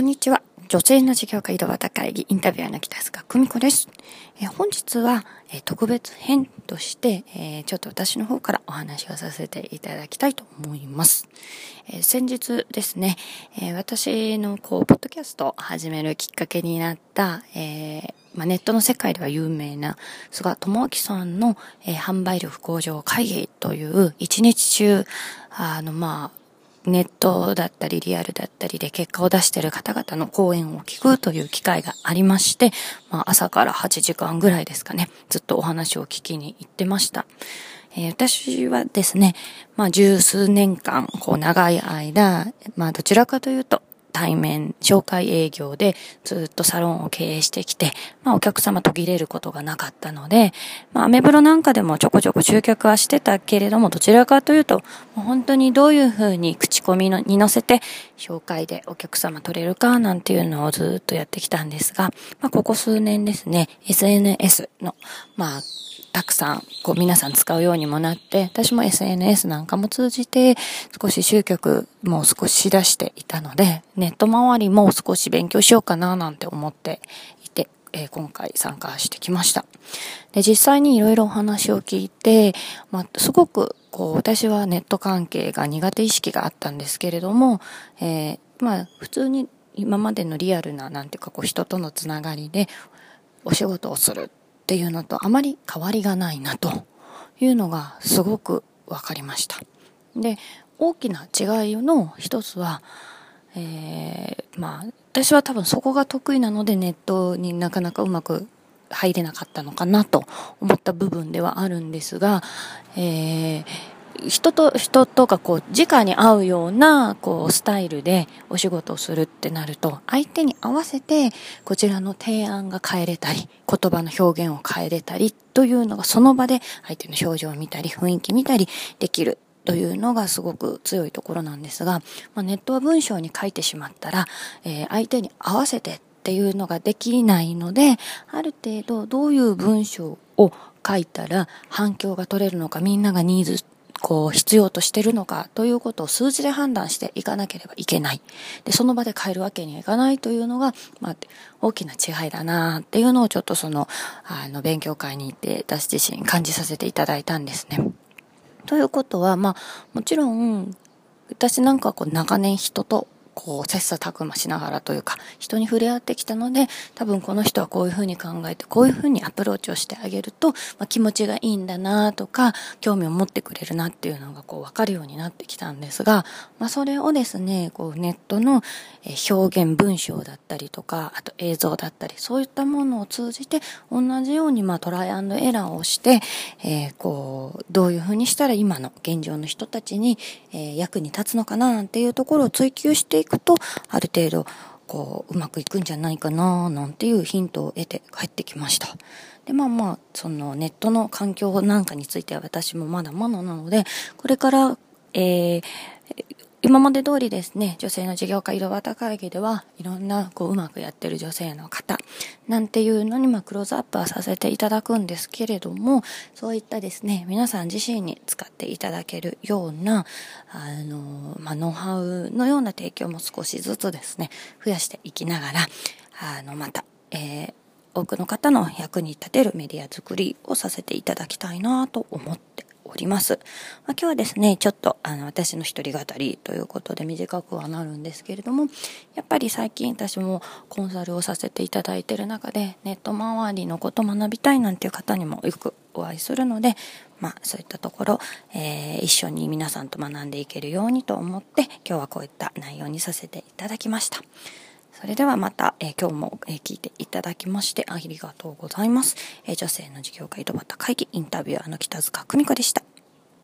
こんにちは。女性の事業家井戸端会議インタビュアーの北須久美子です。本日は特別編としてちょっと私の方からお話をさせていただきたいと思います。先日ですね、私のポッドキャストを始めるきっかけになった、ネットの世界では有名な菅智明さんの、販売力向上会議という一日中ネットだったりリアルだったりで結果を出している方々の講演を聞くという機会がありまして、朝から8時間ぐらいですかね、ずっとお話を聞きに行ってました。私はですね、十数年間長い間、どちらかというと対面紹介営業でずっとサロンを経営してきて、お客様途切れることがなかったので、アメブロなんかでもちょこちょこ集客はしてたけれども、どちらかというと本当にどういうふうに口コミに乗せて紹介でお客様取れるかなんていうのをずっとやってきたんですが、ここ数年ですね、SNS のたくさん皆さん使うようにもなって、私も SNS なんかも通じて少し集客も少ししだしていたので、ネット周りも少し勉強しようかななんて思っていて、今回参加してきました。で、実際にいろいろお話を聞いて、すごく私はネット関係が苦手意識があったんですけれども、普通に今までのリアルな人とのつながりでお仕事をするっていうのとあまり変わりがないなというのがすごく分かりました。で、大きな違いの一つは、私は多分そこが得意なのでネットになかなかうまく入れなかったのかなと思った部分ではあるんですが、人と人とが直に会うようなスタイルでお仕事をするってなると、相手に合わせてこちらの提案が変えれたり、言葉の表現を変えれたりというのが、その場で相手の表情を見たり雰囲気見たりできるというのがすごく強いところなんですが、ネットは文章に書いてしまったら、相手に合わせてっていうのができないので、ある程度どういう文章を書いたら反響が取れるのか、みんながニーズ必要としてるのかということを数字で判断していかなければいけない。で、その場で変えるわけにはいかないというのが、大きな違いだなっていうのをちょっと勉強会に行って私自身感じさせていただいたんですね。ということは、もちろん私なんか長年人と切磋琢磨しながらというか、人に触れ合ってきたので、多分この人はこういうふうに考えて、こういうふうにアプローチをしてあげると、気持ちがいいんだなとか、興味を持ってくれるなっていうのが分かるようになってきたんですが、それをですね、ネットの表現、文章だったりとか、あと映像だったり、そういったものを通じて同じようにトライアンドエラーをして、どういうふうにしたら今の現状の人たちに、役に立つのかななんていうところを追求していくと、ある程度うまくいくんじゃないかななんていうヒントを得て帰ってきました。で、そのネットの環境なんかについては私もまだまだなので、これから、今まで通りですね、女性の事業家井戸端会議ではいろんなうまくやってる女性の方なんていうのにクローズアップはさせていただくんですけれども、そういったですね、皆さん自身に使っていただけるようなノウハウのような提供も少しずつですね増やしていきながら、また、多くの方の役に立てるメディア作りをさせていただきたいなと思っております。今日はですね、ちょっと私の一人語りということで短くはなるんですけれども、やっぱり最近私もコンサルをさせていただいている中で、ネット周りのことを学びたいなんていう方にもよくお会いするので、そういったところ、一緒に皆さんと学んでいけるようにと思って、今日はこういった内容にさせていただきました。それではまた、今日も、聞いていただきましてありがとうございます。女性の事業家井戸端会議インタビュアーの北須久美子でした。